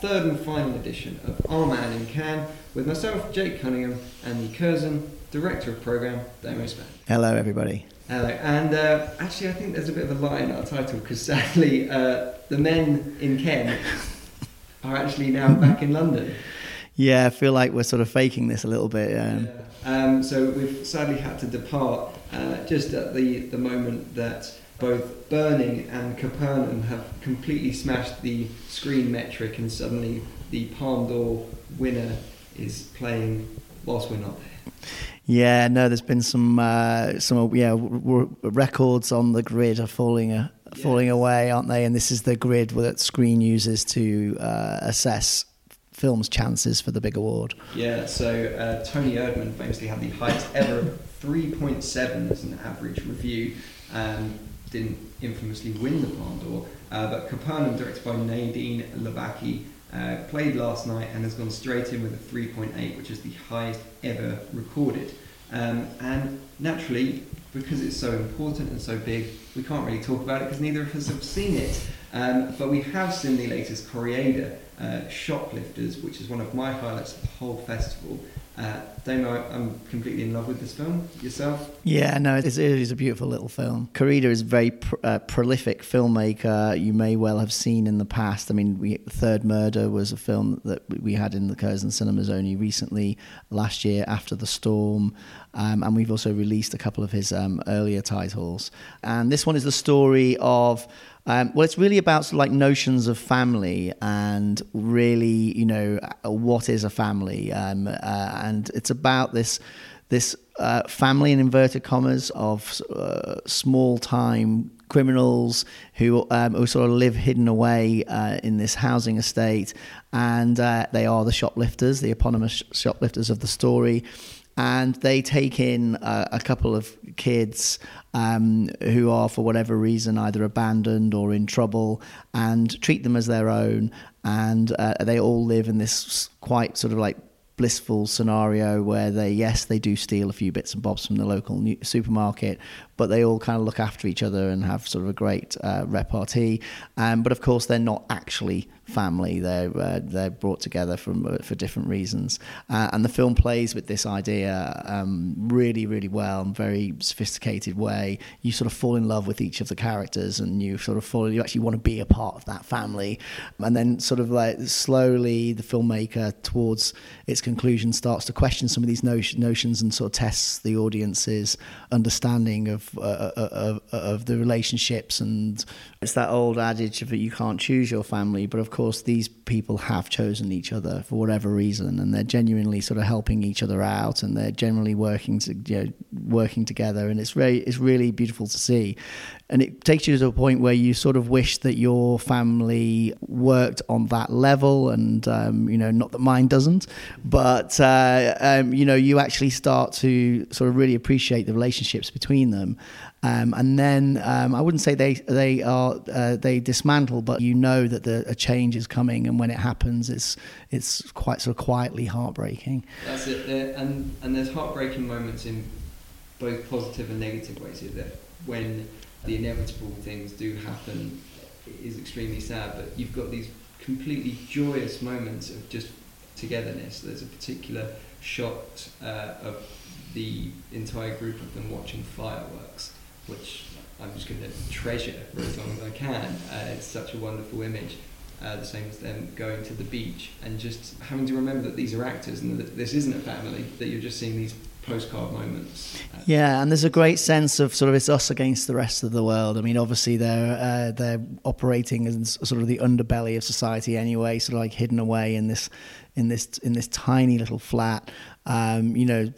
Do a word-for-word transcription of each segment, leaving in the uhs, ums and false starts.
Third and final edition of Our Man in Cannes with myself, Jake Cunningham, and the Curzon Director of Programme, Damo Spandley. Hello, everybody. Hello, and uh, actually, I think there's a bit of a lie in our title because sadly, uh, the men in Cannes are actually now back in London. Yeah, I feel like we're sort of faking this a little bit. Um, yeah. um So we've sadly had to depart uh, just at the the moment that both Burning and Capernaum have completely smashed the screen metric, and suddenly the Palme d'Or winner is playing whilst we're not there. Yeah, no, there's been some uh, some yeah r- r- records on the grid are falling uh, falling yeah. away, aren't they? And this is the grid that Screen uses to uh, assess films' chances for the big award. Yeah, so uh, Tony Erdman famously had the highest ever three point seven as an average review. Um, didn't infamously win the Palme d'Or, uh, but Capernaum, directed by Nadine Labacki, uh, played last night and has gone straight in with a three point eight, which is the highest ever recorded. Um, and naturally, because it's so important and so big, we can't really talk about it because neither of us have seen it. Um, but we have seen the latest Kore-eda, uh, Shoplifters, which is one of my highlights of the whole festival. Uh, Damo, I'm completely in love with this film. Yourself? Yeah, no, it's, it is a beautiful little film. Kore-eda is a very pr- uh, prolific filmmaker you may well have seen in the past. I mean, we, Third Murder was a film that we had in the Curzon Cinemas only recently, last year, After the Storm. Um, and we've also released a couple of his um, earlier titles. And this one is the story of... Um, well, it's really about sort of like notions of family and really, you know, what is a family? Um, uh, and it's about this this uh, family, in inverted commas, of uh, small-time criminals who, um, who sort of live hidden away uh, in this housing estate. And uh, they are the shoplifters, the eponymous shoplifters of the story. And they take in uh, a couple of kids um, who are, for whatever reason, either abandoned or in trouble, and treat them as their own. And uh, they all live in this quite sort of like blissful scenario where they, yes, they do steal a few bits and bobs from the local new- supermarket, but they all kind of look after each other and have sort of a great uh, repartee. Um, but of course, they're not actually family. They're uh, they're brought together from uh, for different reasons. Uh, and the film plays with this idea um, really, really well, in a very sophisticated way. You sort of fall in love with each of the characters, and you sort of fall. You actually want to be a part of that family. And then, sort of like slowly, the filmmaker towards its conclusion starts to question some of these notion, notions and sort of tests the audience's understanding of Uh, of, of the relationships. And it's that old adage that you can't choose your family, but of course these people have chosen each other for whatever reason, and they're genuinely sort of helping each other out, and they're generally working to, you know, working together, and it's very it's really beautiful to see. And it takes you to a point where you sort of wish that your family worked on that level, and um, you know, not that mine doesn't, but uh, um, you know, you actually start to sort of really appreciate the relationships between them. Um, and then um, I wouldn't say they they are uh, they dismantle, but you know that the, a change is coming, and when it happens, it's it's quite sort of quietly heartbreaking. That's it. There, and and there's heartbreaking moments in both positive and negative ways. That when the inevitable things do happen is extremely sad, but you've got these completely joyous moments of just togetherness. There's a particular shot uh, of the entire group of them watching fireworks, which I'm just going to treasure for as long as I can. Uh, it's such a wonderful image. Uh, the same as them going to the beach and just having to remember that these are actors and that this isn't a family, that you're just seeing these postcard moments. Yeah, and there's a great sense of sort of it's us against the rest of the world. I mean, obviously they're uh, they're operating as sort of the underbelly of society anyway, sort of like hidden away in this in this in this tiny little flat. Um, you know,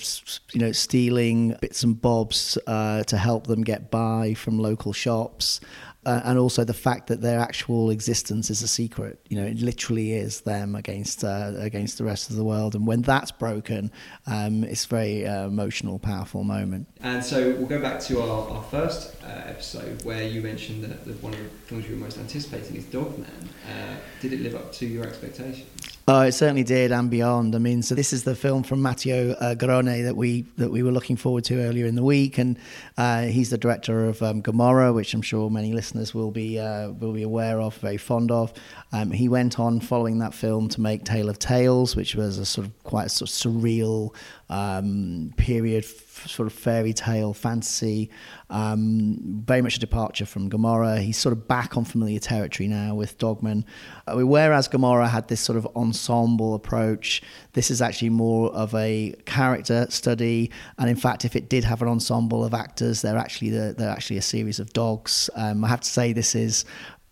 you know, stealing bits and bobs uh, to help them get by from local shops. Uh, and also the fact that their actual existence is a secret. You know, it literally is them against uh, against the rest of the world. And when that's broken, um, it's a very uh, emotional, powerful moment. And so we'll go back to our, our first uh, episode where you mentioned that the, one of the films you were most anticipating is Dogman. Uh, did it live up to your expectations? Oh, it certainly did, and beyond. I mean, so this is the film from Matteo uh, Garrone that we that we were looking forward to earlier in the week, and uh, he's the director of um, Gomorrah, which I'm sure many listeners will be uh, will be aware of, very fond of. Um, he went on following that film to make Tale of Tales, which was a sort of quite sort of surreal um, period, f- sort of fairy tale fantasy, um, very much a departure from Gomorrah. He's sort of back on familiar territory now with Dogman, uh, whereas Gomorrah had this sort of on ensemble approach. This is actually more of a character study, and in fact, if it did have an ensemble of actors, they're actually the, they're actually a series of dogs. Um, I have to say, this is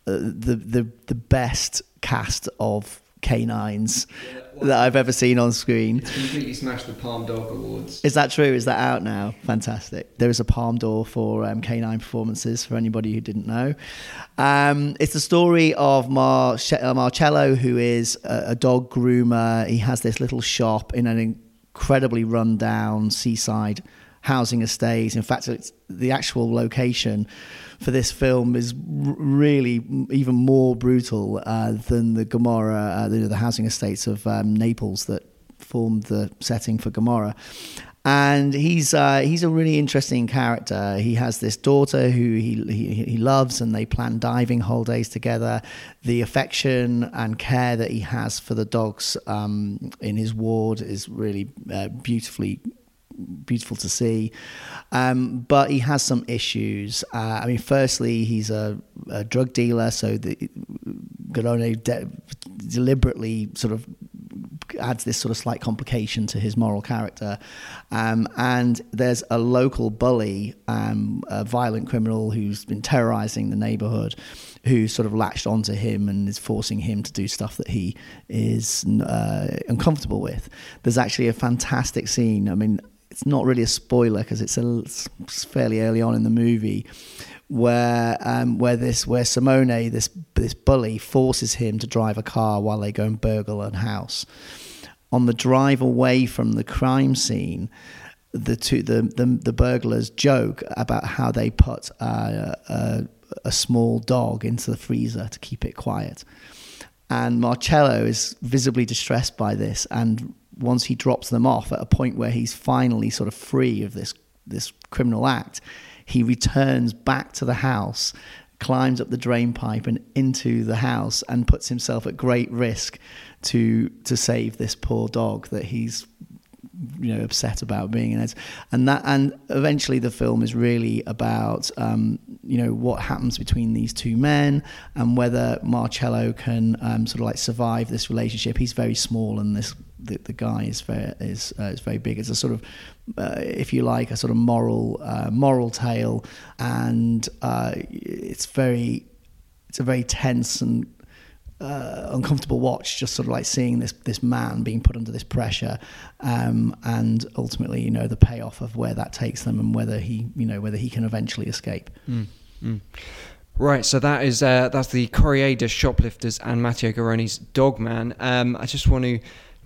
uh, the the the best cast of canines yeah, well, that I've ever seen on screen. It's completely smashed the Palm Dog Awards. Is that true? Is that out now? Fantastic. There is a Palme d'Or for um, canine performances, for anybody who didn't know. Um, it's the story of Mar- Marcello, who is a, a dog groomer. He has this little shop in an incredibly run-down seaside housing estate. In fact, it's the actual location for this film is really even more brutal uh, than the Gomorrah, uh, the, the housing estates of um, Naples that formed the setting for Gomorrah. And he's uh, he's a really interesting character. He has this daughter who he, he he loves, and they plan diving holidays together. The affection and care that he has for the dogs um, in his ward is really uh, beautifully beautiful to see, um, but he has some issues. Uh, I mean, firstly, he's a, a drug dealer, so the, Garrone de- deliberately sort of adds this sort of slight complication to his moral character. Um, and there's a local bully, um, a violent criminal who's been terrorizing the neighborhood, who sort of latched onto him and is forcing him to do stuff that he is uh, uncomfortable with. There's actually a fantastic scene. I mean, it's not really a spoiler because it's, it's fairly early on in the movie, where um, where this where Simone, this this bully, forces him to drive a car while they go and burgle a house. On the drive away from the crime scene, the two the the, the burglars joke about how they put uh, a, a small dog into the freezer to keep it quiet, and Marcello is visibly distressed by this. And once he drops them off at a point where he's finally sort of free of this this criminal act, he returns back to the house, climbs up the drainpipe and into the house, and puts himself at great risk to to save this poor dog that he's, you know, upset about being in it. And that and eventually the film is really about um, you know, what happens between these two men and whether Marcello can um, sort of like survive this relationship. He's very small, and this the, the guy is very is uh, is very big. It's a sort of Uh, if you like, a sort of moral uh, moral tale, and uh, it's very it's a very tense and uh, uncomfortable watch, just sort of like seeing this this man being put under this pressure, um, and ultimately, you know, the payoff of where that takes them and whether he, you know, whether he can eventually escape. Mm, mm. Right, so that is uh, that's the Kore-eda, Shoplifters, and Matteo Garrone's Dogman. Um, I just want to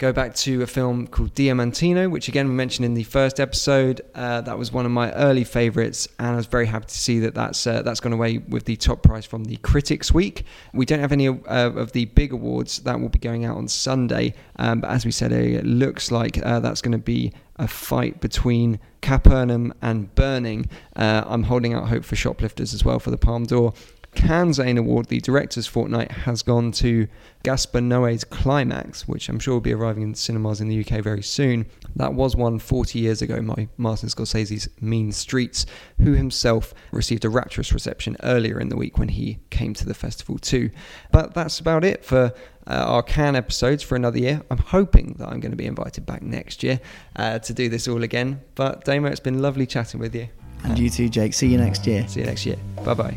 go back to a film called Diamantino, which again we mentioned in the first episode. Uh, that was one of my early favourites, and I was very happy to see that that's uh, that's gone away with the top prize from the Critics Week. We don't have any uh, of the big awards that will be going out on Sunday, um, but as we said earlier, it looks like uh, that's going to be a fight between Capernaum and Burning. Uh, I'm holding out hope for Shoplifters as well for the Palme d'Or. Cannes Zane Award, the Director's Fortnight, has gone to Gaspar Noé's Climax, which I'm sure will be arriving in cinemas in the U K very soon. That was won forty years ago by Martin Scorsese's Mean Streets, who himself received a rapturous reception earlier in the week when he came to the festival too. But that's about it for Uh, our Cannes episodes for another year. I'm hoping that I'm going to be invited back next year uh, to do this all again. But Damo, it's been lovely chatting with you. And you too, Jake. See you next year. See you next year. Bye-bye.